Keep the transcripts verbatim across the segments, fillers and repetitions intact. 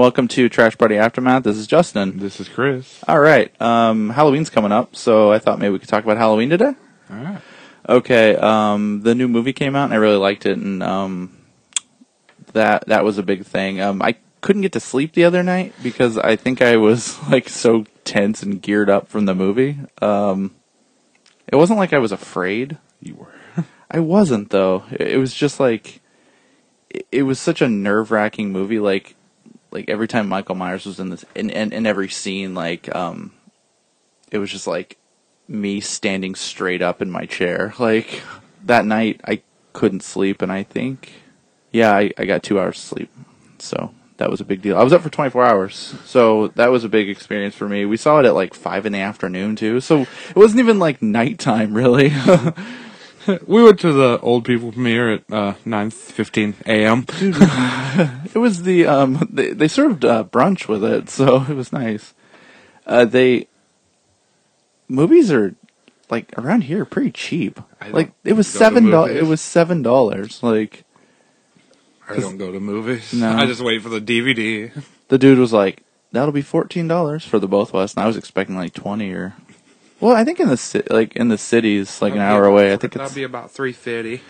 Welcome to Trash Party Aftermath. This is Justin. This is Chris. All right. Um, Halloween's coming up, so I thought maybe we could talk about Halloween today. All right. Okay. Um, the new movie came out, and I really liked it, and um, that that was a big thing. Um, I couldn't get to sleep the other night because I think I was like so tense and geared up from the movie. Um, it wasn't like I was afraid. You were. I wasn't, though. It was just like... It was such a nerve-wracking movie. Like, like every time Michael Myers was in this, in, in, in every scene, like, um, it was just like me standing straight up in my chair. Like that night, I couldn't sleep, and I think, yeah, I, I got two hours of sleep, so that was a big deal. I was up for twenty-four hours, so that was a big experience for me. We saw it at like five in the afternoon too, so it wasn't even like nighttime really. We went to the old people premiere at uh, nine fifteen a.m. It was the, um, they, they served uh, brunch with it, so it was nice. Uh, they, movies are, like, around here pretty cheap. Like, it was seven dollars. It was seven dollars. Like, I don't go to movies. No. I just wait for the D V D. The dude was like, that'll be fourteen dollars for the both of us, and I was expecting like twenty or... Well, I think in the like in the cities, like an hour away, I think that'd be about three fifty.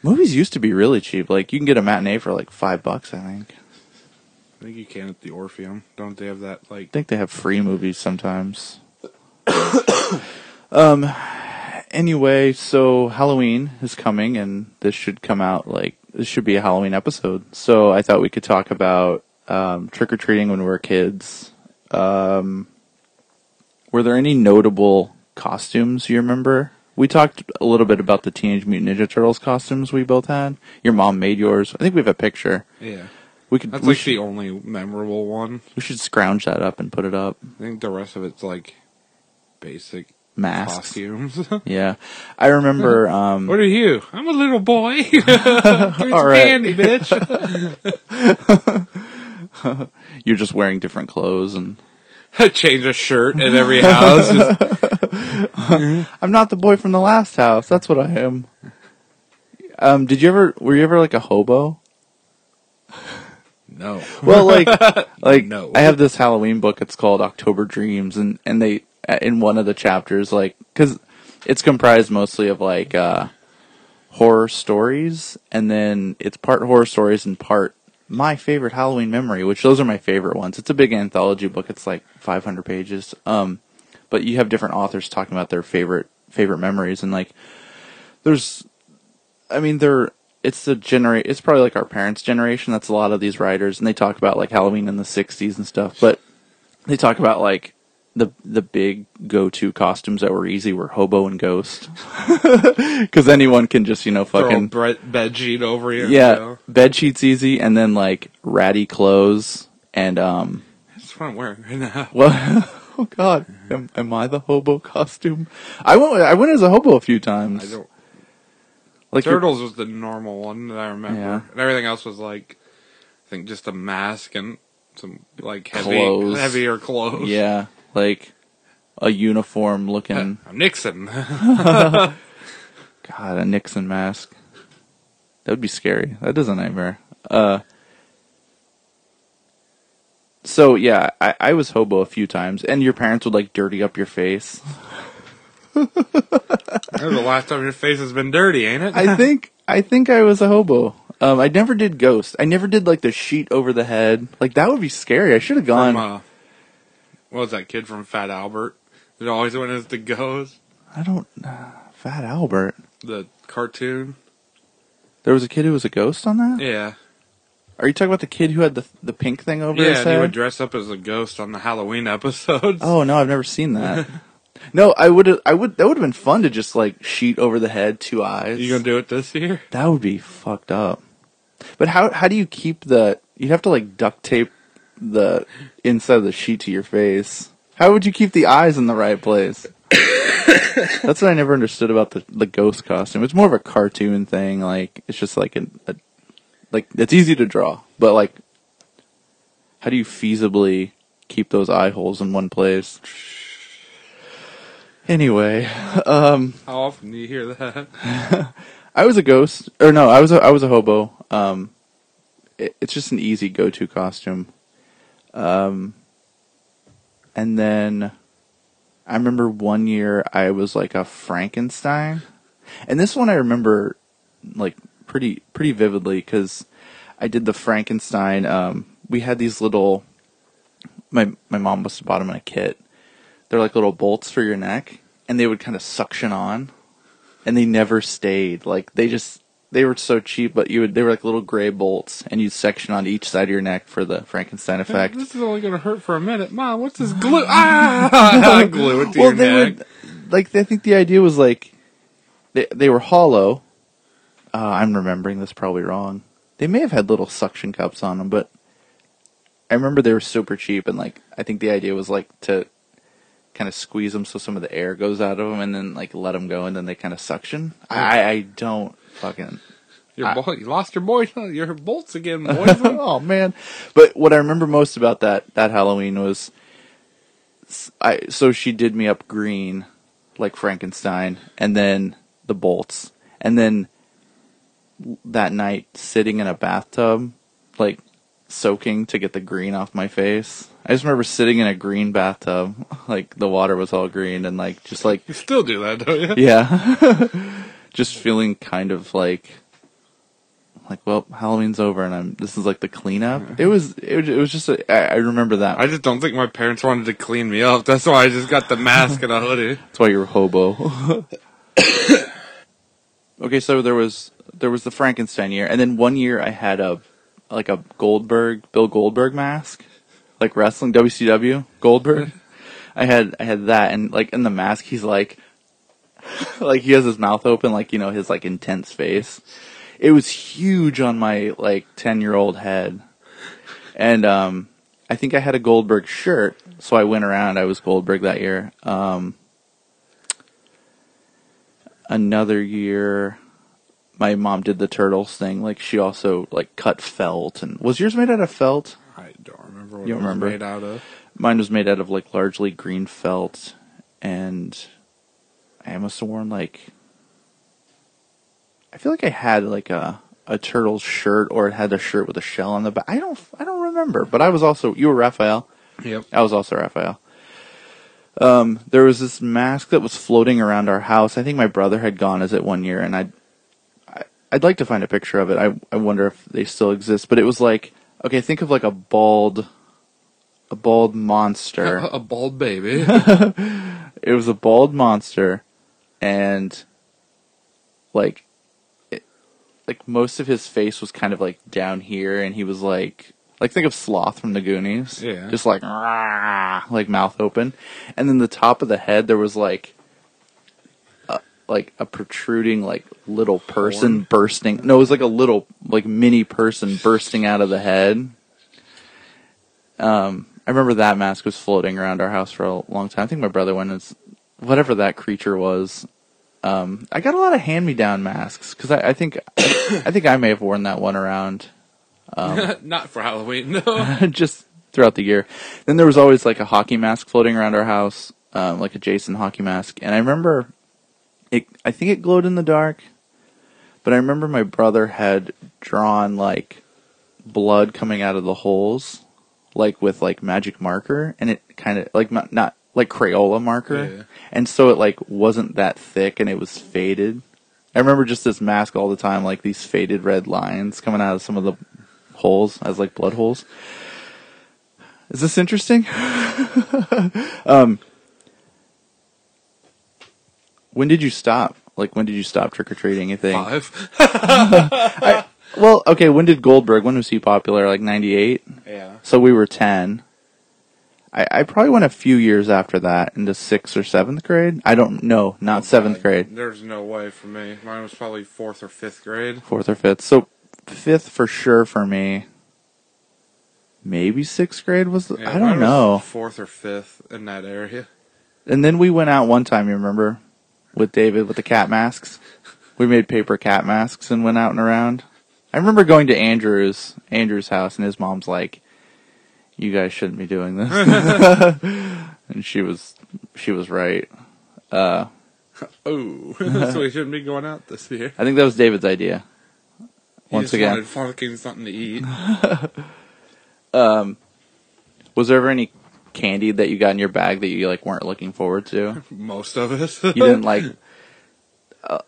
Movies used to be really cheap. Like you can get a matinee for like five bucks. I think. I think you can at the Orpheum. Don't they have that? Like, I think they have free movies sometimes. um. Anyway, so Halloween is coming, and this should come out like this should be a Halloween episode. So I thought we could talk about um, trick or treating when we were kids. Um. Were there any notable costumes you remember? We talked a little bit about the Teenage Mutant Ninja Turtles costumes we both had. Your mom made yours. I think we have a picture. Yeah. We could, That's we like should, the only memorable one. We should scrounge that up and put it up. I think the rest of it's like basic masks. Costumes. Yeah. I remember... Um, what are you? I'm a little boy. Here's candy, bitch. You're just wearing different clothes and... I change a shirt in every house. I'm not the boy from the last house. That's what I am. Um, did you ever? Were you ever like a hobo? No. Well, like, like no. I have this Halloween book. It's called October Dreams, and and they in one of the chapters, like, because it's comprised mostly of like uh, horror stories, and then it's part horror stories and part. My favorite Halloween memory, which those are my favorite ones. It's a big anthology book. It's like five hundred pages. Um, but you have different authors talking about their favorite, favorite memories. And like, there's, I mean, there, it's the genera-, it's probably like our parents' generation. That's a lot of these writers. And they talk about like Halloween in the sixties and stuff, but they talk about like the, the big go-to costumes that were easy were hobo and ghost. Cause anyone can just, you know, fucking throw bre- bed sheet over here. Yeah. You know? Bed sheet's easy. And then like ratty clothes and, um, that's what I'm wearing right now. Well, oh God, am, am I the hobo costume? I went, I went as a hobo a few times. I don't. Like Turtles was the normal one that I remember. Yeah. And everything else was like, I think just a mask and some like heavy, clothes. heavier clothes. Yeah. Like a uniform looking uh, Nixon. God, a Nixon mask. That would be scary. That is a nightmare. Uh, so yeah, I, I was hobo a few times, and your parents would like dirty up your face. That was the last time your face has been dirty, ain't it? I think I think I was a hobo. Um, I never did ghost. I never did like the sheet over the head. Like that would be scary. I should have gone. From, uh, What was that kid from Fat Albert? That always went as the ghost. I don't... Uh, Fat Albert? The cartoon. There was a kid who was a ghost on that? Yeah. Are you talking about the kid who had the the pink thing over yeah, his head? Yeah, he would dress up as a ghost on the Halloween episodes. Oh, no, I've never seen that. No, I would... I would. That would have been fun to just, like, sheet over the head, two eyes. You gonna do it this year? That would be fucked up. But how how do you keep the... You'd have to, like, duct tape the inside of the sheet to your face. How would you keep the eyes in the right place? That's what I never understood about the the ghost costume. It's more of a cartoon thing. Like it's just like an, a like it's easy to draw, but like how do you feasibly keep those eye holes in one place? Anyway, um, how often do you hear that? I was a ghost, or no, I was a, I was a hobo. Um, it, it's just an easy go-to costume. Um, and then I remember one year I was like a Frankenstein. And this one I remember like pretty pretty vividly because I did the Frankenstein. Um, we had these little... My my mom must have bought them in a kit. They're like little bolts for your neck. And they would kind of suction on. And they never stayed. Like, they just... They were so cheap, but you would they were like little gray bolts, and you'd section on each side of your neck for the Frankenstein effect. Hey, this is only going to hurt for a minute. Mom, what's this glue? Ah! Glue it to well, your they neck. Would, like, I think the idea was, like, they, they were hollow. Uh, I'm remembering this probably wrong. They may have had little suction cups on them, but I remember they were super cheap, and, like, I think the idea was, like, to kind of squeeze them so some of the air goes out of them, and then, like, let them go, and then they kind of suction. I, I don't... Fucking, your I, bol- you lost your boy, your bolts again, boys. Oh man! But what I remember most about that that Halloween was, I so she did me up green, like Frankenstein, and then the bolts, and then that night sitting in a bathtub, like soaking to get the green off my face. I just remember sitting in a green bathtub, like the water was all green, and like just like you still do that, don't you? Yeah. Just feeling kind of like, like well, Halloween's over, and I'm. This is like the cleanup. It was, it, it was just. A, I, I remember that. I just don't think my parents wanted to clean me up. That's why I just got the mask and a hoodie. That's why you're a hobo. Okay, so there was there was the Frankenstein year, and then one year I had a like a Goldberg Bill Goldberg mask, like wrestling W C W Goldberg. I had I had that, and like in the mask, he's like. Like, he has his mouth open, like, you know, his, like, intense face. It was huge on my, like, ten-year-old head. And um, I think I had a Goldberg shirt, so I went around. I was Goldberg that year. Um, another year, my mom did the Turtles thing. Like, she also, like, cut felt. And was yours made out of felt? I don't remember what you don't it was remember? made out of. Mine was made out of, like, largely green felt and... I must have worn, like, I feel like I had, like, a, a Turtles shirt, or it had a shirt with a shell on the back. I don't, I don't remember, but I was also, you were Raphael. Yep. I was also Raphael. Um, there was this mask that was floating around our house. I think my brother had gone as it one year, and I'd, I, I'd like to find a picture of it. I, I wonder if they still exist, but it was like, okay, think of, like, a bald, a bald monster. A, a bald baby. It was a bald monster. And, like, it, like most of his face was kind of, like, down here, and he was, like, like, think of Sloth from The Goonies. Yeah. Just, like, rah, like, mouth open. And then the top of the head, there was, like, a, like, a protruding, like, little person Horn. bursting. No, it was, like, a little, like, mini person bursting out of the head. Um, I remember that mask was floating around our house for a long time. I think my brother went and... Whatever that creature was, um, I got a lot of hand-me-down masks because I, I think I think I may have worn that one around. Um, Not for Halloween, no. Just throughout the year. Then there was always like a hockey mask floating around our house, um, like a Jason hockey mask. And I remember it. I think it glowed in the dark, but I remember my brother had drawn like blood coming out of the holes, like with like magic marker, and it kind of like not. not like Crayola marker. Yeah. And so it like wasn't that thick and it was faded. I remember just this mask all the time, like these faded red lines coming out of some of the holes as like blood holes. Is this interesting? um, when did you stop? Like when did you stop trick or treating? If they Five. I, well, okay. When did Goldberg? When was he popular? Like ninety-eight. Yeah. So we were ten. I, I probably went a few years after that into sixth or seventh grade. I don't know, not seventh okay. grade. There's no way for me. Mine was probably fourth or fifth grade. Fourth or fifth. So fifth for sure for me. Maybe sixth grade was. Yeah, I don't know. Was fourth or fifth in that area. And then we went out one time. You remember, with David with the cat masks. We made paper cat masks and went out and around. I remember going to Andrew's Andrew's house and his mom's like. You guys shouldn't be doing this. And she was, she was right. Uh, oh, so we shouldn't be going out this year. I think that was David's idea. Once he just again, wanted fucking something to eat. um, Was there ever any candy that you got in your bag that you like weren't looking forward to? Most of it. You didn't like... Uh,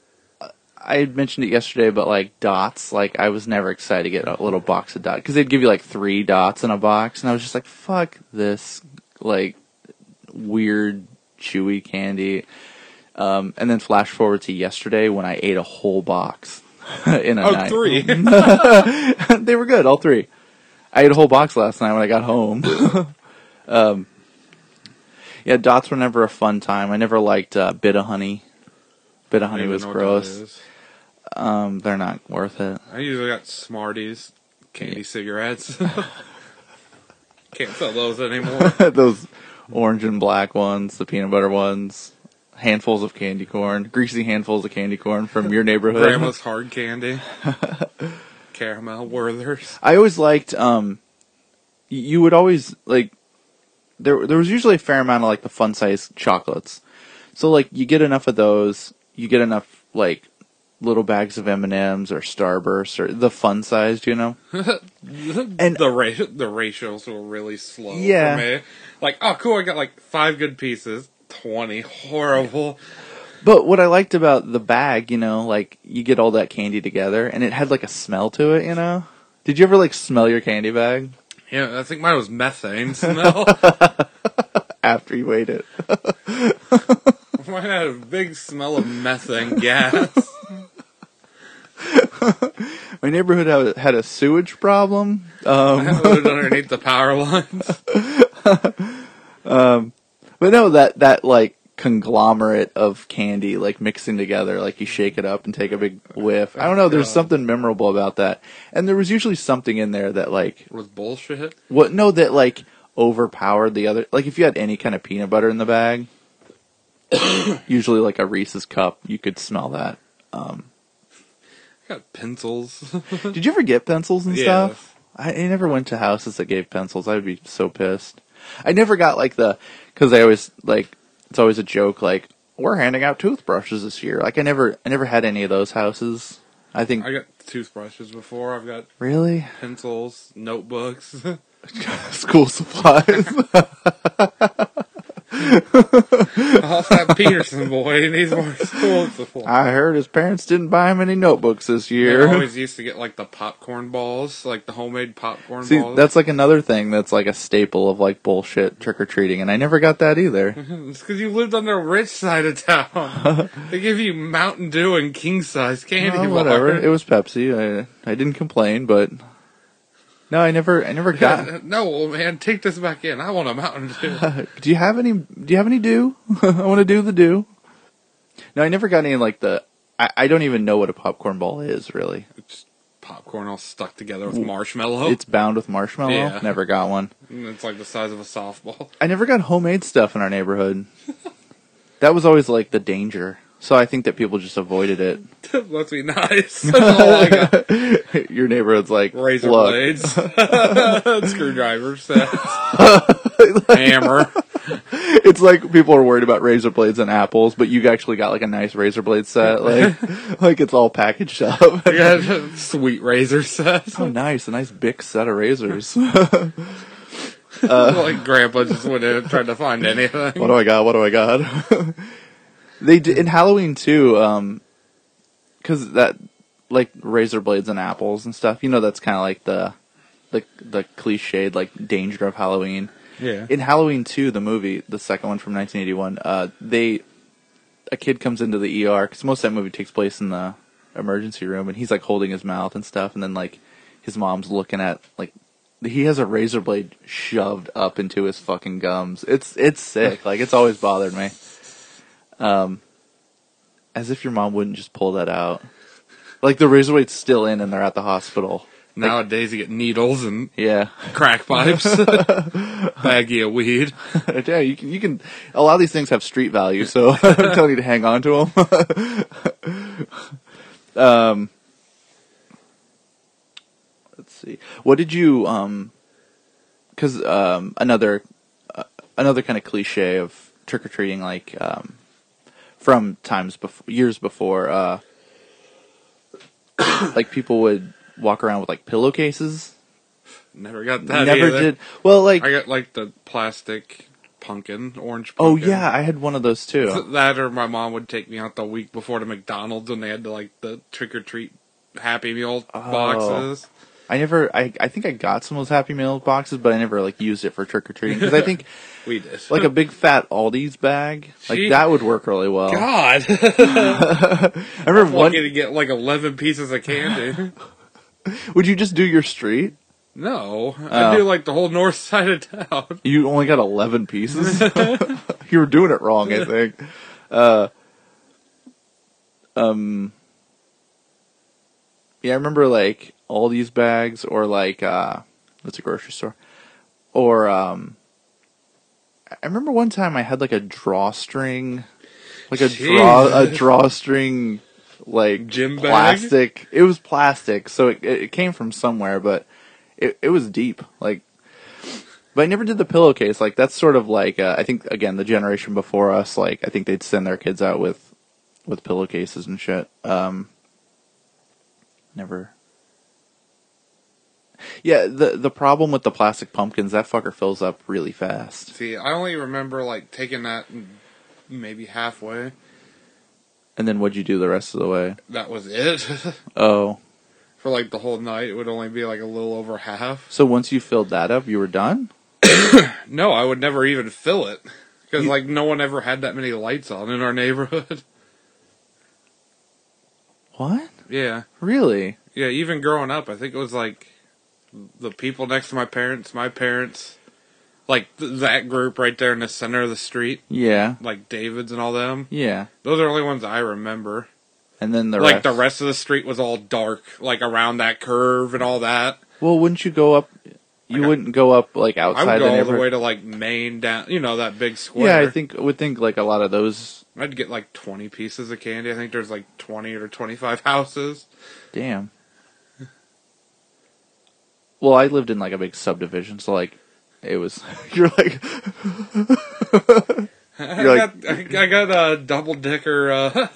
I had mentioned it yesterday, but like dots, like I was never excited to get a little box of dots because they'd give you like three dots in a box, and I was just like, "Fuck this!" Like weird chewy candy. Um, and then flash forward to yesterday when I ate a whole box in a oh, night. Three. They were good, all three. I ate a whole box last night when I got home. um, yeah, dots were never a fun time. I never liked uh, bit of honey. Bit of honey was gross. Um, they're not worth it. I usually got Smarties, candy yeah. cigarettes. Can't sell those anymore. Those orange and black ones, the peanut butter ones, handfuls of candy corn, greasy handfuls of candy corn from your neighborhood. Grandma's hard candy, caramel Werther's. I always liked. Um, you would always like. There, there was usually a fair amount of like the fun size chocolates. So like, you get enough of those. You get enough, like, little bags of M and M's or Starburst or the fun-sized, you know? And the ra- the ratios were really slow yeah. for me. Like, oh, cool, I got, like, five good pieces, twenty horrible. But what I liked about the bag, you know, like, you get all that candy together, and it had, like, a smell to it, you know? Did you ever, like, smell your candy bag? Yeah, I think mine was methane smell. After you ate it. Mine had a big smell of methane gas. My neighborhood had a, had a sewage problem. Um, I lived underneath the power lines. um, but no, that, that like conglomerate of candy, like mixing together, like you shake it up and take a big whiff. I don't know. There's something memorable about that. And there was usually something in there that like was bullshit. What? No, that like overpowered the other. Like if you had any kind of peanut butter in the bag. Usually like a Reese's cup, you could smell that. Um, I got pencils. Did you ever get pencils and yeah. stuff? I, I never went to houses that gave pencils. I would be so pissed. I never got like the, because I always like, it's always a joke like, we're handing out toothbrushes this year. Like I never, I never had any of those houses. I think I got toothbrushes before. I've got really pencils, notebooks, school supplies. How's that Peterson boy? He needs more school support. I heard his parents didn't buy him any notebooks this year. They always used to get like the popcorn balls, like the homemade popcorn See, balls. That's like another thing that's like a staple of like bullshit trick or treating, and I never got that either. It's because you lived on the rich side of town. They give you Mountain Dew and king size candy. No, whatever. Bar. It was Pepsi. I I didn't complain, but. No, I never, I never got. No, man, take this back in. I want a Mountain Dew. do you have any? Do you have any dew? I want to do the dew. No, I never got any like the. I, I don't even know what a popcorn ball is really. It's popcorn all stuck together with marshmallow. It's bound with marshmallow. Yeah. Never got one. It's like the size of a softball. I never got homemade stuff in our neighborhood. That was always like the danger. So I think that people just avoided it. Let's be nice. That's all I got. Your neighborhood's like razor look. Blades, screwdrivers, sets, hammer. It's like people are worried about razor blades and apples, but you actually got like a nice razor blade set, like like it's all packaged up. I got a sweet razor set. Oh, nice! A nice big set of razors. uh, like Grandpa just went in and tried to find anything. What do I got? What do I got? They did, in Halloween, too, um, because that, like, razor blades and apples and stuff, you know, that's kind of like the, the, the cliched, like, danger of Halloween. Yeah. In Halloween two, the movie, the second one from nineteen eighty-one, uh, they, a kid comes into the E R, because most of that movie takes place in the emergency room, and he's, like, holding his mouth and stuff, and then, like, his mom's looking at, like, he has a razor blade shoved up into his fucking gums. It's, it's sick. Like, it's always bothered me. Um, as if your mom wouldn't just pull that out. Like, the razor blade's still in and they're at the hospital. Like, nowadays you get needles and yeah. crack pipes. Baggie of weed. Yeah, you can, you can, a lot of these things have street value, so I'm telling you to hang on to them. um, let's see. What did you, um, cause, um, another, uh, another kind of cliche of trick or treating, like, um, from times before, years before, uh, like people would walk around with like pillowcases Never got that Never either. did. Well, like... I got, like, the plastic pumpkin, orange pumpkin. Oh, yeah, I had one of those, too. That or my mom would take me out the week before to McDonald's when they had, like, the trick-or-treat Happy Meal oh. boxes. I never... I, I think I got some of those Happy Meal boxes, but I never, like, used it for trick-or-treating. Because I think... we did. Like, a big, fat Aldi's bag. Like, she, that would work really well. God! I remember I'm one... to get, like, eleven pieces of candy. Would you just do your street? No, oh. I do like the whole north side of town. You only got eleven pieces? You were doing it wrong, I think. Uh, um, yeah, I remember like all these bags, or like uh, what's a grocery store? Or um, I remember one time I had like a drawstring, like a Jeez. draw a drawstring like gym plastic. Bag? It was plastic, so it it came from somewhere, but. It it was deep, like, but I never did the pillowcase. Like, that's sort of like, uh, I think, again, the generation before us, like, I think they'd send their kids out with, with pillowcases and shit. Um, never. Yeah, the, the problem with the plastic pumpkins, that fucker fills up really fast. See, I only remember, like, taking that maybe halfway. And then what'd you do the rest of the way? That was it. Oh. For, like, the whole night, it would only be, like, a little over half. So once you filled that up, you were done? No, I would never even fill it. Because, like, no one ever had that many lights on in our neighborhood. What? Yeah. Really? Yeah, even growing up, I think it was, like, the people next to my parents, my parents. Like, th- that group right there in the center of the street. Yeah. Like, David's and all them. Yeah. Those are the only ones I remember. And then the like rest. the rest of the street was all dark, like around that curve and all that. Well, wouldn't you go up? You like wouldn't I, go up like outside. I would go all never... the way to like Maine down, you know, that big square. Yeah, I think would think like a lot of those. I'd get like twenty pieces of candy. I think there's like twenty or twenty-five houses. Damn. Well, I lived in like a big subdivision, so like it was. You're like. You're I got like... I got a double decker. Uh...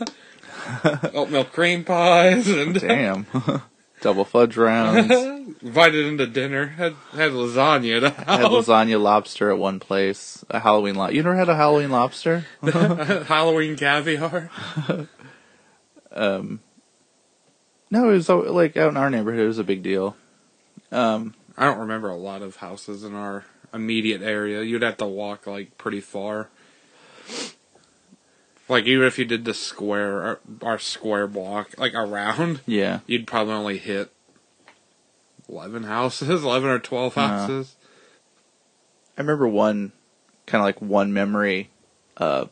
Oat milk cream pies and damn, double fudge rounds. Invited into dinner. Had had lasagna. At had lasagna lobster at one place. A Halloween lobster. You never had a Halloween lobster? Halloween caviar. um, no, it was like out in our neighborhood. It was a big deal. Um, I don't remember a lot of houses in our immediate area. You'd have to walk like pretty far. Like, even if you did the square, our, our square block, like, around, yeah, you'd probably only hit eleven houses, eleven or twelve houses. Uh, I remember one, kind of like one memory, uh,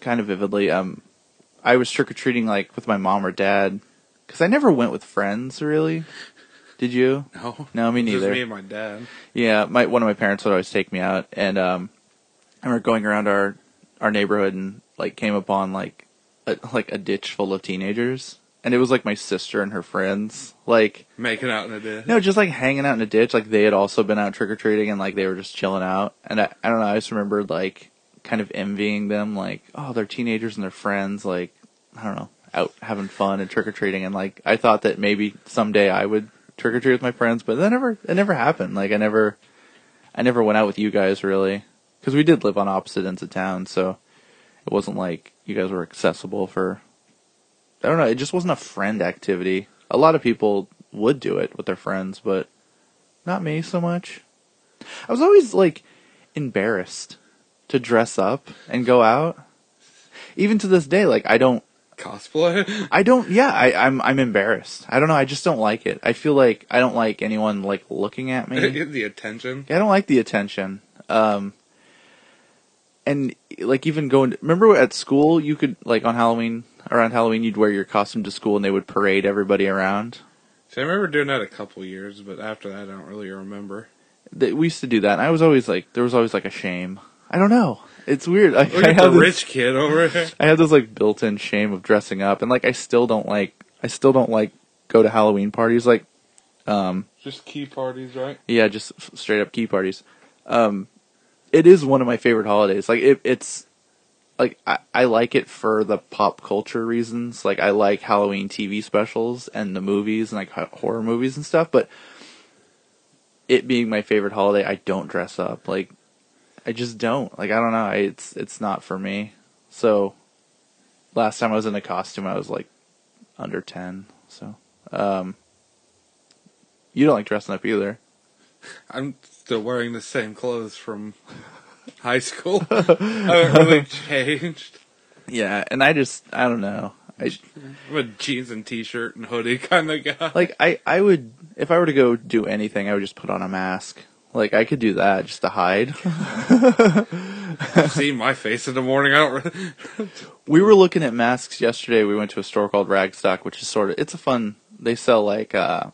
kind of vividly. Um, I was trick-or-treating, like, with my mom or dad, because I never went with friends, really. Did you? No. No, me neither. Just me and my dad. Yeah, my one of my parents would always take me out, and um, I remember going around our... our neighborhood and like came upon like a, like a ditch full of teenagers, and it was like my sister and her friends like making out in a ditch. No, just like hanging out in a ditch. Like they had also been out trick or treating, and like they were just chilling out. And I, I don't know. I just remembered like kind of envying them. Like, oh, they're teenagers and they're friends. Like, I don't know, out having fun and trick or treating. And like I thought that maybe someday I would trick or treat with my friends, but that never it never happened. Like I never I never went out with you guys really. Because we did live on opposite ends of town, so it wasn't like you guys were accessible for... I don't know, it just wasn't a friend activity. A lot of people would do it with their friends, but not me so much. I was always, like, embarrassed to dress up and go out. Even to this day, like, I don't... Cosplay? I don't, yeah, I, I'm I'm embarrassed. I don't know, I just don't like it. I feel like I don't like anyone, like, looking at me. The attention? Yeah, I don't like the attention. Um... And, like, even going... To, remember at school, you could, like, on Halloween... Around Halloween, you'd wear your costume to school, and they would parade everybody around. So I remember doing that a couple years, but after that, I don't really remember. They, we used to do that, and I was always, like... There was always, like, a shame. I don't know. It's weird. Like, Look I at the this, rich kid over here. I had this, like, built-in shame of dressing up. And, like, I still don't, like... I still don't, like, go to Halloween parties. Like, um... Just key parties, right? Yeah, just f- straight-up key parties. Um... It is one of my favorite holidays. Like it, it's, like I, I like it for the pop culture reasons. Like I like Halloween T V specials and the movies and like horror movies and stuff. But it being my favorite holiday, I don't dress up. Like, I just don't. Like, I don't know. I, it's it's not for me. So, last time I was in a costume, I was, like, under ten. So, um, you don't like dressing up either. I'm still wearing the same clothes from high school. I haven't really changed. Yeah, and I just, I don't know. I, I'm a jeans and t-shirt and hoodie kind of guy. Like, I, I would, if I were to go do anything, I would just put on a mask. Like, I could do that just to hide. I've seen my face in the morning. I don't really... We were looking at masks yesterday. We went to a store called Ragstock, which is sort of, it's a fun, they sell like, uh,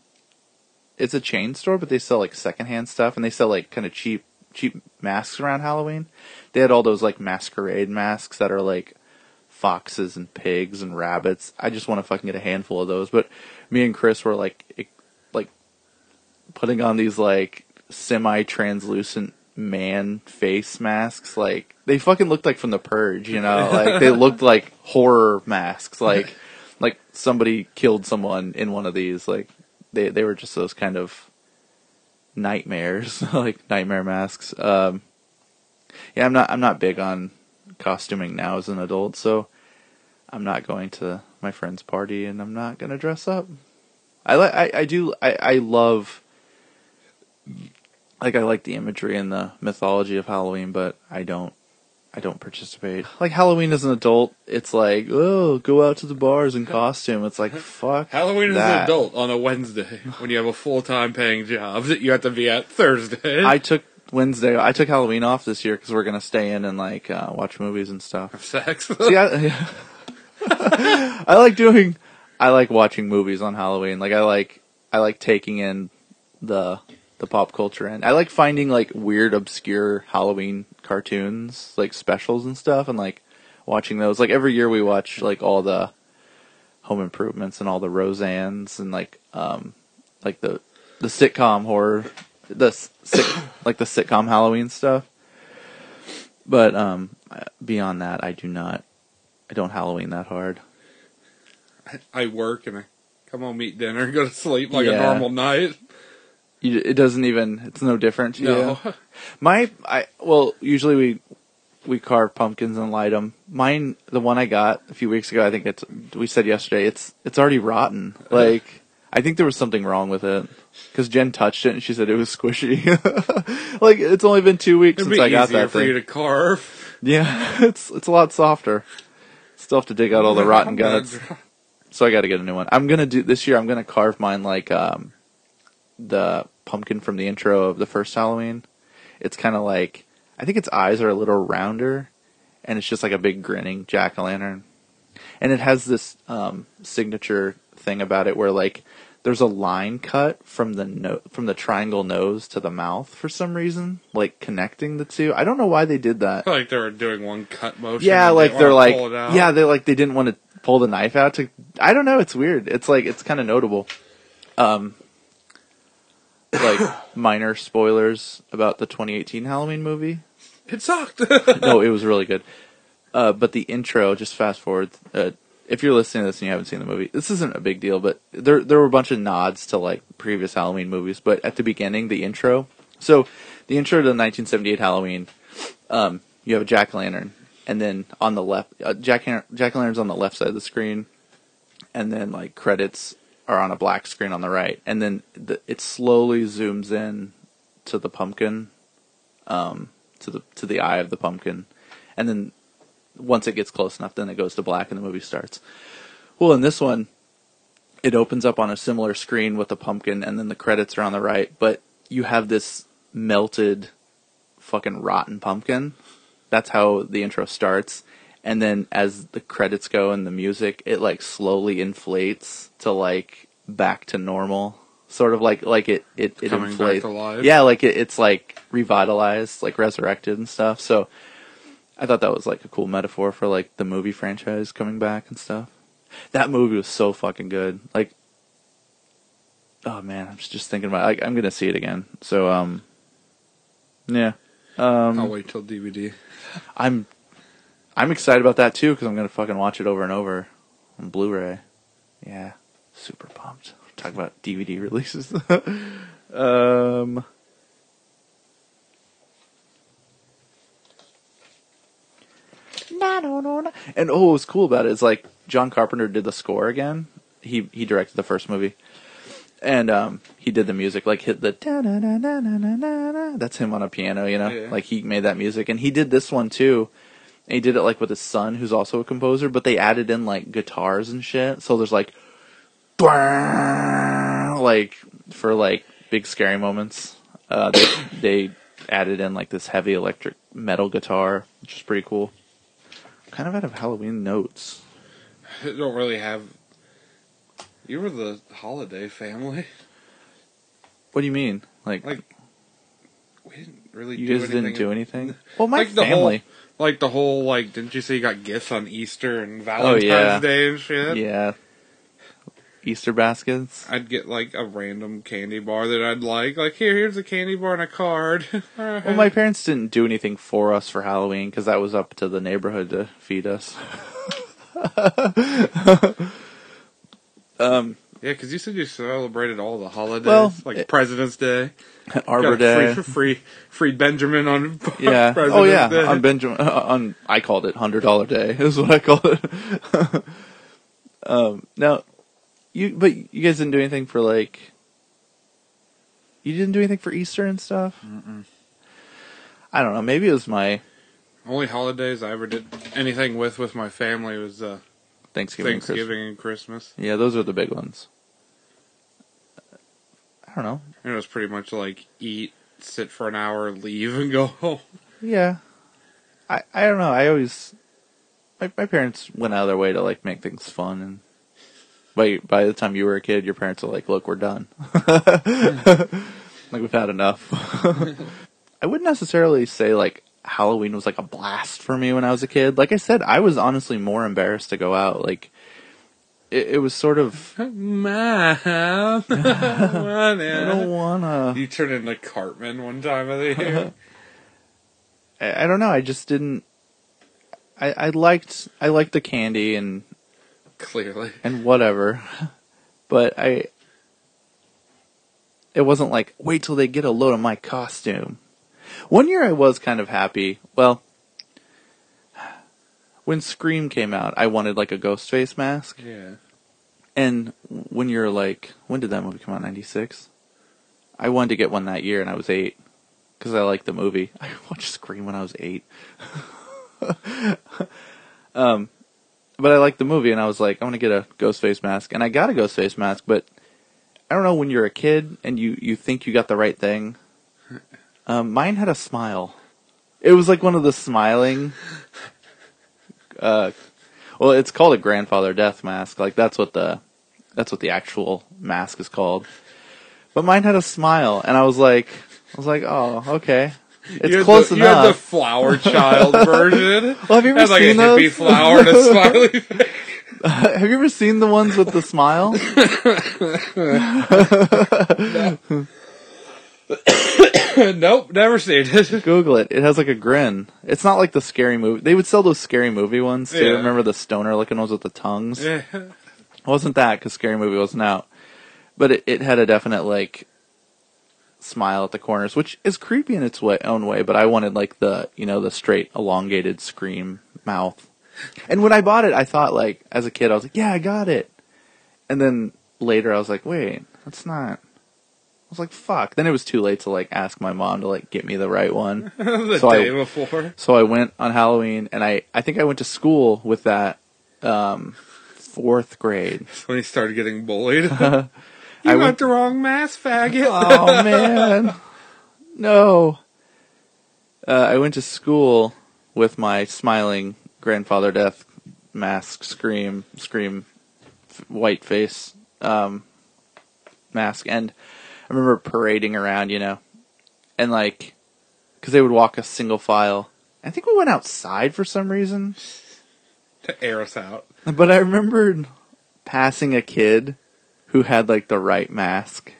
it's a chain store, but they sell like secondhand stuff, and they sell like kind of cheap, cheap masks around Halloween. They had all those like masquerade masks that are like foxes and pigs and rabbits. I just want to fucking get a handful of those. But me and Chris were like, like putting on these like semi-translucent man face masks. Like they fucking looked like from The Purge, you know? Like they looked like horror masks. Like like somebody killed someone in one of these. Like they they were just those kind of nightmares, like nightmare masks. Um, yeah, I'm not I'm not big on costuming now as an adult, so I'm not going to my friend's party, and I'm not gonna dress up. I like, I, I do, I, I love, like, I like the imagery and the mythology of Halloween, but I don't, I don't participate. Like, Halloween as an adult, it's like, oh, go out to the bars in costume. It's like, fuck Halloween that. As an adult on a Wednesday, when you have a full-time paying job that you have to be at Thursday. I took Wednesday, I took Halloween off this year because we're going to stay in and, like, uh, watch movies and stuff. Have sex? See, I, yeah. I like doing... I like watching movies on Halloween. Like, I like I like taking in the the pop culture end. I like finding, like, weird, obscure Halloween cartoons, like, specials and stuff, and, like, watching those. Like, every year we watch, like, all the Home Improvements and all the Roseannes and, like, um, like the the sitcom horror... the sick, like the sitcom Halloween stuff, but um, beyond that, I do not. I don't Halloween that hard. I work and I come home, eat dinner, and go to sleep like yeah. a normal night. You, it doesn't even. It's no different. To no. You. My I well usually we we carve pumpkins and light them. Mine, the one I got a few weeks ago. I think it's we said yesterday. It's it's already rotten. Like. I think there was something wrong with it, because Jen touched it and she said it was squishy. Like, it's only been two weeks It'd since I got that thing. It'd be easier for you to carve. Yeah, it's it's a lot softer. Still have to dig out all the rotten guts, so I got to get a new one. I'm gonna do this year. I'm gonna carve mine like um, the pumpkin from the intro of the first Halloween. It's kind of like, I think its eyes are a little rounder, and it's just like a big grinning jack-o'-lantern, and it has this um, signature thing about it where like. There's a line cut from the no- from the triangle nose to the mouth for some reason, like connecting the two. I don't know why they did that. Like they were doing one cut motion. Yeah, like they they're like yeah, they like they didn't want to pull the knife out to. I don't know. It's weird. It's like it's kind of notable. Um, like minor spoilers about the twenty eighteen Halloween movie. It sucked. No, it was really good. Uh, but the intro. Just fast forward. Uh, If you're listening to this and you haven't seen the movie, this isn't a big deal, but there there were a bunch of nods to, like, previous Halloween movies, but at the beginning, the intro. So, the intro to the nineteen seventy-eight Halloween, um, you have a jack-o'-lantern, and then on the left, uh, jack, jack-o'-lantern's on the left side of the screen, and then, like, credits are on a black screen on the right, and then the, it slowly zooms in to the pumpkin, um, to the to the eye of the pumpkin, and then... Once it gets close enough, then it goes to black and the movie starts. Well, in this one, it opens up on a similar screen with a pumpkin, and then the credits are on the right, but you have this melted, fucking rotten pumpkin. That's how the intro starts. And then as the credits go and the music, it, like, slowly inflates to, like, back to normal. Sort of like, like it, it, it inflates. Coming back alive. Yeah, like, it, it's, like, revitalized, like, resurrected and stuff, so... I thought that was, like, a cool metaphor for, like, the movie franchise coming back and stuff. That movie was so fucking good. Like, oh, man, I'm just thinking about it. I, I'm going to see it again. So, um, yeah. Um, I'll wait till D V D. I'm I'm excited about that, too, because I'm going to fucking watch it over and over on Blu-ray. Yeah, super pumped. Talk about D V D releases. um, na-na-na-na. And oh, what's cool about it is like John Carpenter did the score again. He he directed the first movie, and um, he did the music, like hit the da-na-na-na-na-na-na. That's him on a piano, you know. Yeah. Like he made that music, and he did this one too. And he did it like with his son, who's also a composer, but they added in like guitars and shit. So there's like, like for like big scary moments, uh, they they added in like this heavy electric metal guitar, which is pretty cool. Kind of out of Halloween notes. I don't really have. You were the holiday family. What do you mean? Like, like we didn't really. You do guys anything didn't do anything. Well, my like family. Whole, Like the whole, like, didn't you say you got gifts on Easter and Valentine's oh, yeah. Day and shit? Yeah. Easter baskets? I'd get, like, a random candy bar that I'd like. Like, here, here's a candy bar and a card. Right. Well, my parents didn't do anything for us for Halloween because that was up to the neighborhood to feed us. um, yeah, because you said you celebrated all the holidays, well, like it, President's Day. Arbor Day, free, free, free Benjamin on yeah. President oh yeah, Day. on Benjamin on. I called it hundred dollar day. Is what I called it. um, now, you but you guys didn't do anything for like. You didn't do anything for Easter and stuff. Mm-mm. I don't know. Maybe it was my only holidays I ever did anything with with my family was uh, Thanksgiving, Thanksgiving and Christmas. and Christmas. Yeah, those are the big ones. I don't know. It was pretty much like eat, sit for an hour, leave, and go home. Yeah. I, I don't know. I always... My, my parents went out of their way to, like, make things fun. And by, by the time you were a kid, your parents were like, look, we're done. Like, we've had enough. I wouldn't necessarily say, like, Halloween was, like, a blast for me when I was a kid. Like I said, I was honestly more embarrassed to go out, like... It, it was sort of... Mom, I don't wanna... You turned into Cartman one time of the year. I, I don't know, I just didn't... I, I liked I liked the candy and... Clearly. And whatever. But I... It wasn't like, wait till they get a load of my costume. One year I was kind of happy. Well... When Scream came out, I wanted, like, a Ghostface mask. Yeah. And when you're, like... When did that movie come out? ninety-six? I wanted to get one that year, and I was eight. Because I liked the movie. I watched Scream when I was eight. um, But I liked the movie, and I was like, I want to get a Ghostface mask. And I got a Ghostface mask, but... I don't know, when you're a kid, and you, you think you got the right thing. Um, mine had a smile. It was, like, one of the smiling... Uh, well, it's called a grandfather death mask. Like that's what the, that's what the actual mask is called. But mine had a smile, and I was like, I was like, oh, okay, it's you're close the, enough. You had the flower child version. Well, have you ever That's seen like a hippie those? Flower and a smiley face. Uh, have you ever seen the ones with the smile? Nope, never seen it. Google it. It has like a grin. It's not like the scary movie. They would sell those scary movie ones too. Yeah. Remember the stoner looking ones with the tongues? Yeah. It wasn't that because Scary Movie wasn't out. But it, it had a definite like smile at the corners, which is creepy in its way, own way. But I wanted like the, you know, the straight elongated Scream mouth. And when I bought it, I thought like as a kid, I was like, yeah, I got it. And then later I was like, wait, that's not. I was like, fuck. Then it was too late to, like, ask my mom to, like, get me the right one. the so day I, before. So I went on Halloween, and I, I think I went to school with that um, fourth grade. That's when he started getting bullied. Uh, you I got went... the wrong mask, faggot. Oh, man. No. Uh, I went to school with my smiling grandfather death mask, scream, scream, f- white face um, mask, and... I remember parading around, you know, and like, because they would walk a single file. I think we went outside for some reason. To air us out. But I remembered passing a kid who had like the right mask,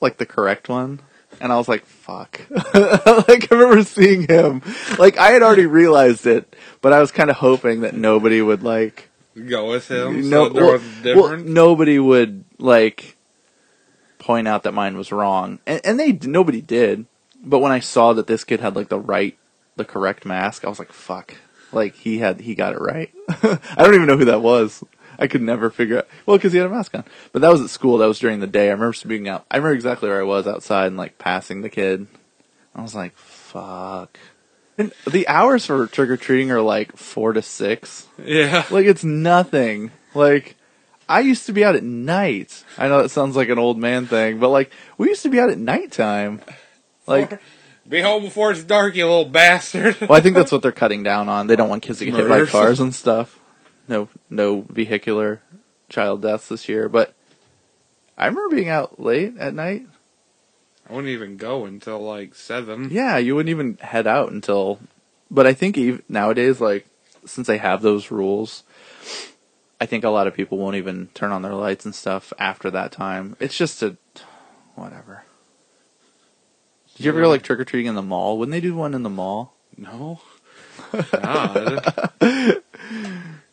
like the correct one. And I was like, fuck. Like, I remember seeing him. Like, I had already realized it, but I was kind of hoping that nobody would like... Go with him? No, so there well, was different? Well, nobody would like... point out that mine was wrong, and, and they nobody did. But when I saw that this kid had like the right, the correct mask, I was like, "Fuck!" like he had he got it right. I don't even know who that was. I could never figure out. Well, because he had a mask on. But that was at school. That was during the day. I remember being out. I remember exactly where I was outside and like passing the kid. I was like, fuck. And the hours for trick or treating are like four to six. Yeah. Like it's nothing. Like I used to be out at night. I know that sounds like an old man thing, but like we used to be out at nighttime. Like be home before it's dark, you little bastard. Well, I think that's what they're cutting down on. They don't want kids to get hit by cars and stuff. No, no vehicular child deaths this year, but I remember being out late at night. I wouldn't even go until like seven. Yeah, you wouldn't even head out until. But I think even nowadays, like since they have those rules, I think a lot of people won't even turn on their lights and stuff after that time. It's just a whatever. Did you ever go like trick or treating in the mall? Wouldn't they do one in the mall? No. God.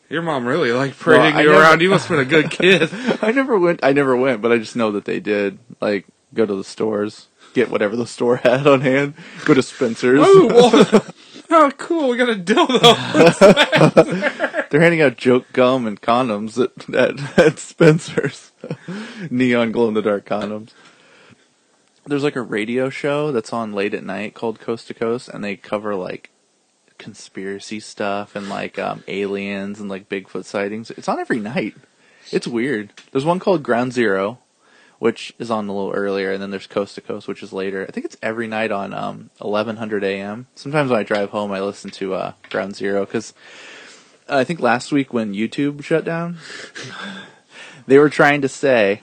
Your mom really liked parading well, you never, around. You must have been a good kid. I never went. I never went, but I just know that they did. Like, go to the stores, get whatever the store had on hand. Go to Spencer's. Oh, well, oh cool! We got a dildo. They're handing out joke gum and condoms at at, at Spencer's. Neon glow in the dark condoms. There's like a radio show that's on late at night called Coast to Coast, and they cover like conspiracy stuff and like um, aliens and like Bigfoot sightings. It's on every night. It's weird. There's one called Ground Zero, which is on a little earlier, and then there's Coast to Coast, which is later. I think it's every night on um, eleven hundred a.m. Sometimes when I drive home, I listen to uh, Ground Zero because uh, I think last week when YouTube shut down, they were trying to say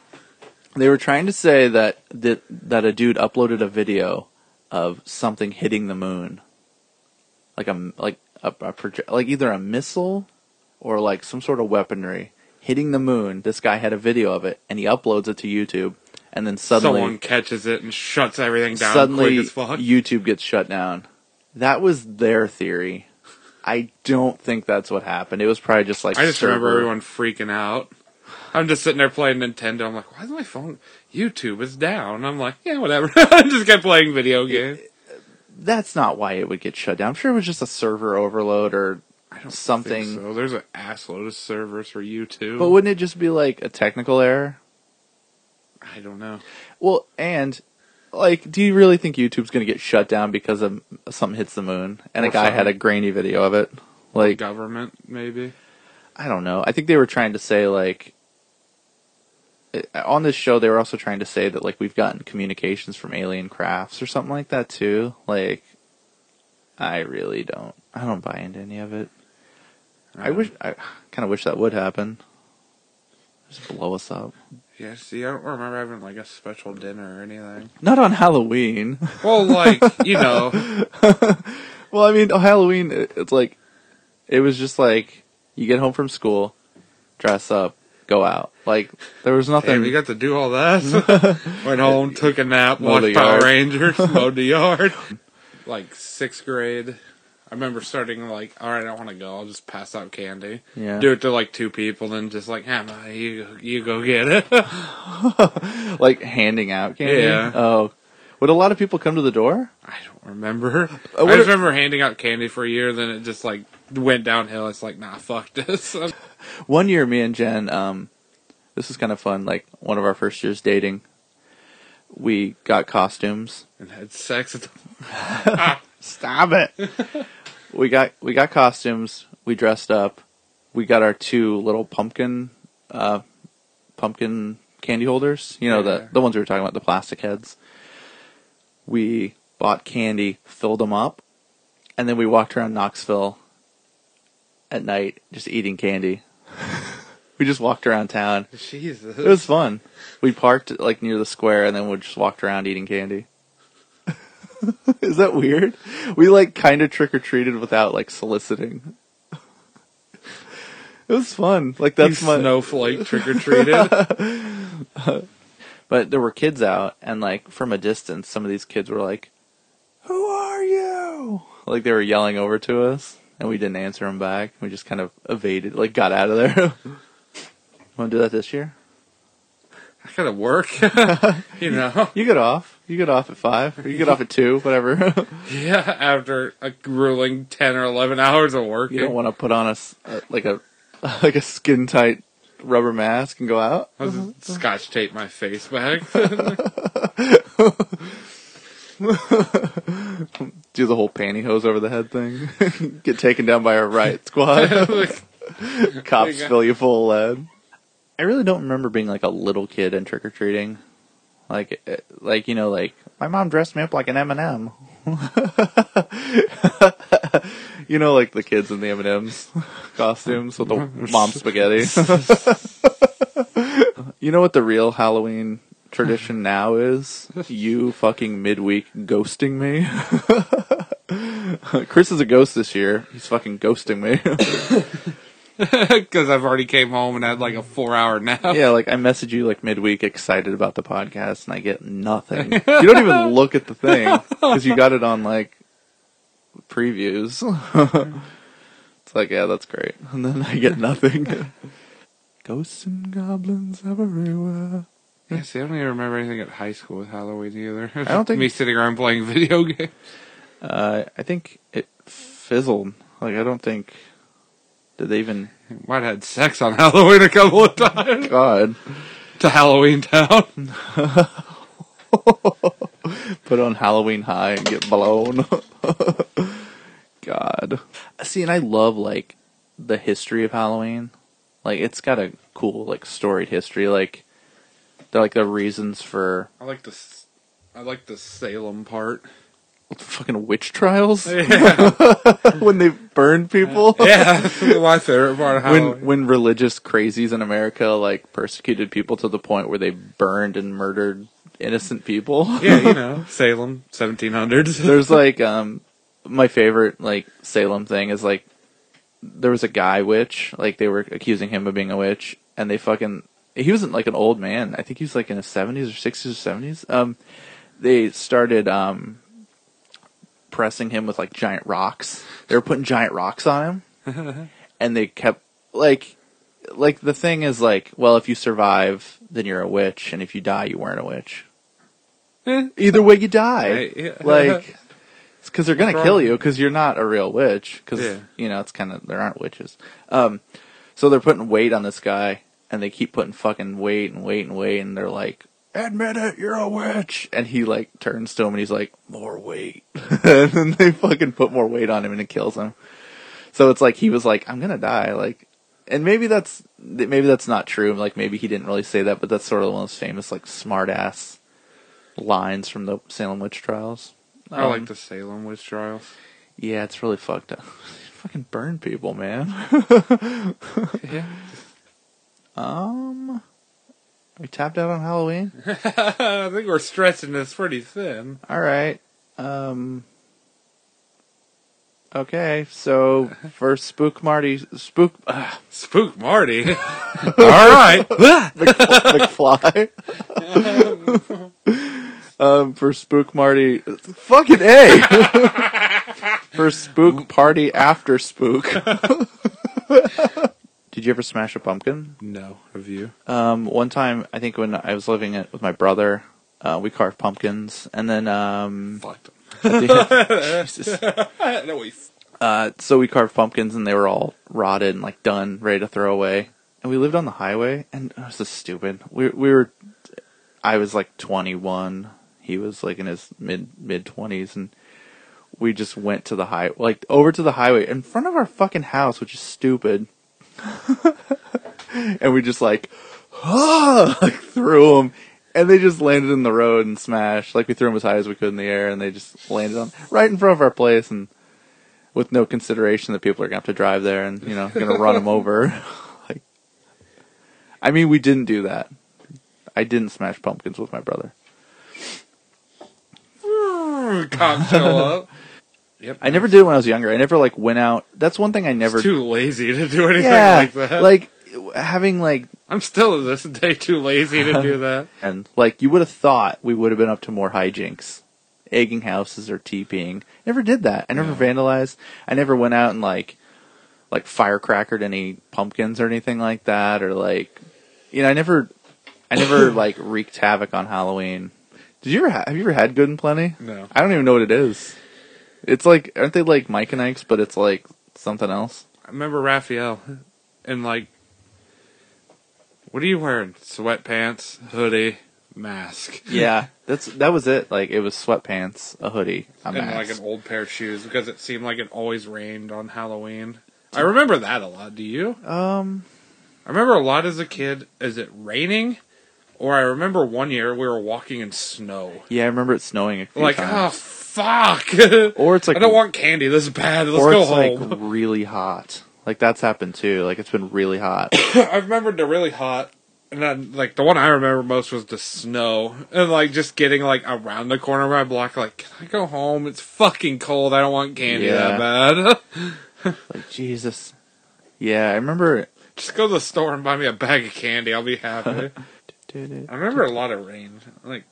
they were trying to say that that, that a dude uploaded a video of something hitting the moon. Like a like a, a proje- like either a missile or like some sort of weaponry hitting the moon. This guy had a video of it, and he uploads it to YouTube, and then suddenly someone catches it and shuts everything down. Suddenly, quick as fuck. YouTube gets shut down. That was their theory. I don't think that's what happened. It was probably just like I just server. Remember everyone freaking out. I'm just sitting there playing Nintendo. I'm like, why is my phone? YouTube is down. I'm like, yeah, whatever. I just kept playing video games. It, That's not why it would get shut down. I'm sure it was just a server overload or I don't something. Think so. There's an assload of servers for YouTube. But wouldn't it just be like a technical error? I don't know. Well, and like, do you really think YouTube's going to get shut down because of something hits the moon and or a guy something. Had a grainy video of it? Like government, maybe. I don't know. I think they were trying to say like on this show, they were also trying to say that, like, we've gotten communications from alien crafts or something like that, too. Like, I really don't. I don't buy into any of it. Um, I wish. I kind of wish that would happen. Just blow us up. Yeah, see, I don't remember having, like, a special dinner or anything. Not on Halloween. Well, like, you know. Well, I mean, Halloween, it's like, it was just like, you get home from school, dress up, go out. Like, there was nothing. Damn, you got to do all that? Went home, took a nap, watched Power Rangers, mowed the yard. Like, sixth grade, I remember starting, like, alright, I don't want to go, I'll just pass out candy. Yeah. Do it to, like, two people, then just, like, Emma, you, you go get it. Like, handing out candy? Yeah. Oh. Would a lot of people come to the door? I don't remember. Uh, I just are... remember handing out candy for a year, then it just, like, went downhill. It's like, nah, fuck this. One year, me and Jen, um, this was kind of fun, like, one of our first years dating, we got costumes. And had sex at the... ah, stop it! we got we got costumes, we dressed up, we got our two little pumpkin, uh, pumpkin candy holders, you know, yeah. the, the ones we were talking about, the plastic heads. We bought candy, filled them up, and then we walked around Knoxville at night, just eating candy. We just walked around town. Jesus. It was fun. We parked, like, near the square, and then we just walked around eating candy. Is that weird? We, like, kind of trick-or-treated without, like, soliciting. It was fun. Like, that's you my... snowflake trick-or-treated. But there were kids out, and, like, from a distance, some of these kids were like, who are you? Like, they were yelling over to us. And we didn't answer him back. We just kind of evaded, like, got out of there. Want to do that this year? I gotta work. You know. You get off. You get off at five, or you get off at two, whatever. Yeah, after a grueling ten or eleven hours of work. You don't want to put on a, a like a like a skin tight rubber mask and go out. I was mm-hmm. Scotch tape my face back. Do the whole pantyhose over the head thing. Get taken down by a riot squad. Like, cops like, fill you full of lead. I really don't remember being like a little kid and trick or treating. Like, like you know, like, my mom dressed me up like an M and M. You know, like the kids in the M and M's costumes with the mom spaghetti. You know what the real Halloween tradition now is? You fucking midweek ghosting me. Chris is a ghost this year. He's fucking ghosting me. Because I've already came home and had like a four hour nap. Yeah, like I message you like midweek excited about the podcast and I get nothing. You don't even look at the thing because you got it on like previews. It's like, yeah, that's great. And then I get nothing. Ghosts and goblins everywhere. Yeah, see, I don't even remember anything at high school with Halloween either. I don't think... Me sitting around playing video games. Uh, I think it fizzled. Like, I don't think... Did they even... Might have had sex on Halloween a couple of times. God. To Halloween Town. Put on Halloween High and get blown. God. See, and I love, like, the history of Halloween. Like, it's got a cool, like, storied history. Like, they're, like, the reasons for... I like the, I like the Salem part. Fucking witch trials? Yeah. When they burn people? Yeah, that's my favorite part of Halloween. When, when religious crazies in America, like, persecuted people to the point where they burned and murdered innocent people. Yeah, you know, Salem, seventeen hundreds. There's, like, um, my favorite, like, Salem thing is, like, there was a guy witch, like, they were accusing him of being a witch, and they fucking, he wasn't, like, an old man. I think he was, like, in his seventies or sixties or seventies. Um, they started, um... pressing him with like giant rocks. They were putting giant rocks on him, and they kept like, like the thing is like, well, if you survive, then you're a witch, and if you die, you weren't a witch. Either way, you die. Right, yeah. Like, it's because they're gonna kill you because you're not a real witch. Because yeah. You know it's kind of there aren't witches. Um, so they're putting weight on this guy, and they keep putting fucking weight and weight and weight, and they're like, admit it, you're a witch. And he like turns to him and he's like, more weight. And then they fucking put more weight on him and it kills him. So it's like he was like, I'm gonna die. Like, and maybe that's maybe that's not true. Like maybe he didn't really say that, but that's sort of one of those famous like smart ass lines from the Salem witch trials. Um, I like the Salem witch trials. Yeah, it's really fucked up. Fucking burn people, man. Yeah. Um. We tapped out on Halloween? I think we're stretching this pretty thin. Alright. Um, okay, so first Spook Marty. Spook. Uh, Spook Marty? Alright. McFly. McFly. um, for Spook Marty. Fucking A! For Spook Party after Spook. Did you ever smash a pumpkin? No. Have you? Um, one time, I think when I was living it with my brother, uh, we carved pumpkins, and then um, fucked them. Jesus. No, we. Uh, so we carved pumpkins, and they were all rotted and like done, ready to throw away. And we lived on the highway, and it was just stupid. We we were, I was like twenty-one. He was like in his mid mid twenties, and we just went to the high, like over to the highway in front of our fucking house, which is stupid. And we just like, ah, like threw them, and they just landed in the road and smashed. Like we threw them as high as we could in the air, and they just landed on right in front of our place, and with no consideration that people are gonna have to drive there, and you know, gonna run them over. Like, I mean, we didn't do that. I didn't smash pumpkins with my brother. Cops show up. Yep, I nice. never did when I was younger. I never, like, went out. That's one thing I never... It's too lazy to do anything yeah, like that. like, having, like... I'm still to this day too lazy to do that. And, like, you would have thought we would have been up to more hijinks. Egging houses or TPing. Never did that. I never yeah. vandalized. I never went out and, like, like, firecrackered any pumpkins or anything like that. Or, like... You know, I never... I never, like, wreaked havoc on Halloween. Did you ever ha- have you ever had Good and Plenty? No. I don't even know what it is. It's like, aren't they like Mike and Ikes, but it's like something else? I remember Raphael and like, what are you wearing? Sweatpants, hoodie, mask. Yeah, that's that was it. Like, it was sweatpants, a hoodie, a mask. And like an old pair of shoes because it seemed like it always rained on Halloween. I remember that a lot. Do you? Um, I remember a lot as a kid. Is it raining? Or I remember one year we were walking in snow. Yeah, I remember it snowing a few like, times. Like, oh, fuck. Or it's like, I don't want candy this bad. Let's go home. Or it's like really hot. Like, that's happened too. Like, it's been really hot. I remembered the really hot. And then, like, the one I remember most was the snow. And, like, just getting, like, around the corner of my block, like, can I go home? It's fucking cold. I don't want candy yeah. that bad. Like, Jesus. Yeah, I remember. Just go to the store and buy me a bag of candy. I'll be happy. I remember a lot of rain. Like,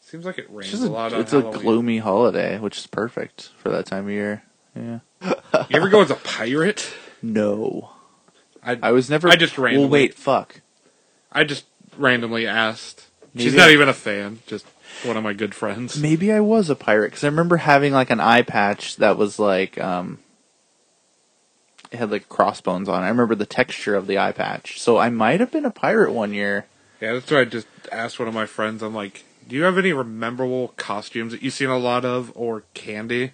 seems like it rains a, a lot on it's Halloween. It's a gloomy holiday, which is perfect for that time of year. Yeah. You ever go as a pirate? No. I, I was never... I just randomly... Well, wait, fuck. I just randomly asked. Maybe She's not I, even a fan. Just one of my good friends. Maybe I was a pirate, because I remember having, like, an eye patch that was, like, um... it had, like, crossbones on it. I remember the texture of the eye patch. So I might have been a pirate one year. Yeah, that's why I just asked one of my friends, I'm like, do you have any memorable costumes that you've seen a lot of, or candy?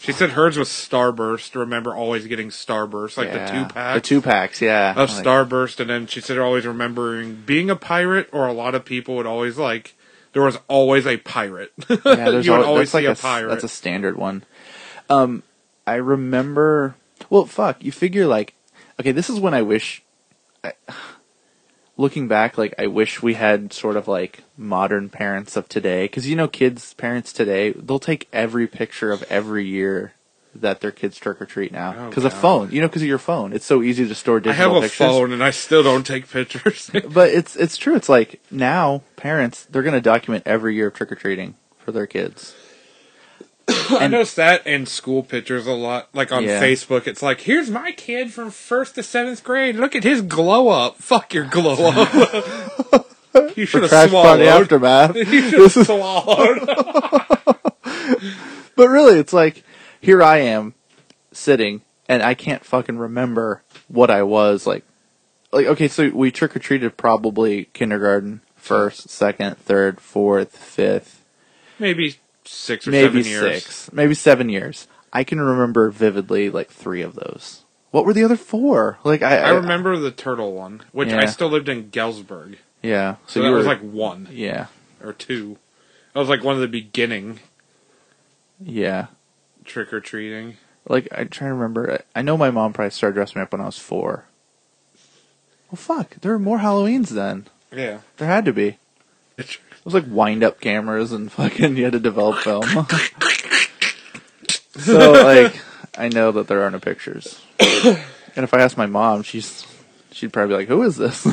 She said hers was Starburst. Remember always getting Starburst, like yeah. the two-pack. The two-packs, yeah. Of like, Starburst, and then she said always remembering being a pirate, or a lot of people would always, like, there was always a pirate. Yeah, there's you would al- always see like a, a pirate. That's a standard one. Um, I remember, well, fuck, you figure, like, okay, this is when I wish... I, looking back, like, I wish we had sort of, like, modern parents of today. Because, you know, kids, parents today, they'll take every picture of every year that their kids trick-or-treat now. Because oh, a phone. You know, because of your phone. It's so easy to store digital pictures. I have a pictures. phone, and I still don't take pictures. But it's it's true. It's like, now, parents, they're going to document every year of trick-or-treating for their kids. I noticed that in school pictures a lot. Like on yeah. Facebook, it's like, here's my kid from first to seventh grade. Look at his glow up. Fuck your glow up. You should have swallowed. Aftermath. You should have swallowed. But really, it's like, here I am sitting, and I can't fucking remember what I was like. Like, okay, so we trick or treated probably kindergarten, first, second, third, fourth, fifth, maybe. Six or maybe seven years. Maybe six. Maybe seven years. I can remember vividly, like, three of those. What were the other four? Like I, I, I remember the turtle one, which yeah. I still lived in Galesburg. Yeah. So, so that were, was, like, one. Yeah. Or two. That was, like, one of the beginning. Yeah. Trick-or-treating. Like, I'm trying to remember. I know my mom probably started dressing me up when I was four. Well, fuck. There were more Halloweens then. Yeah. There had to be. It's It was like wind-up cameras and fucking you had to develop film. So, like, I know that there aren't pictures. And if I asked my mom, she's she'd probably be like, who is this?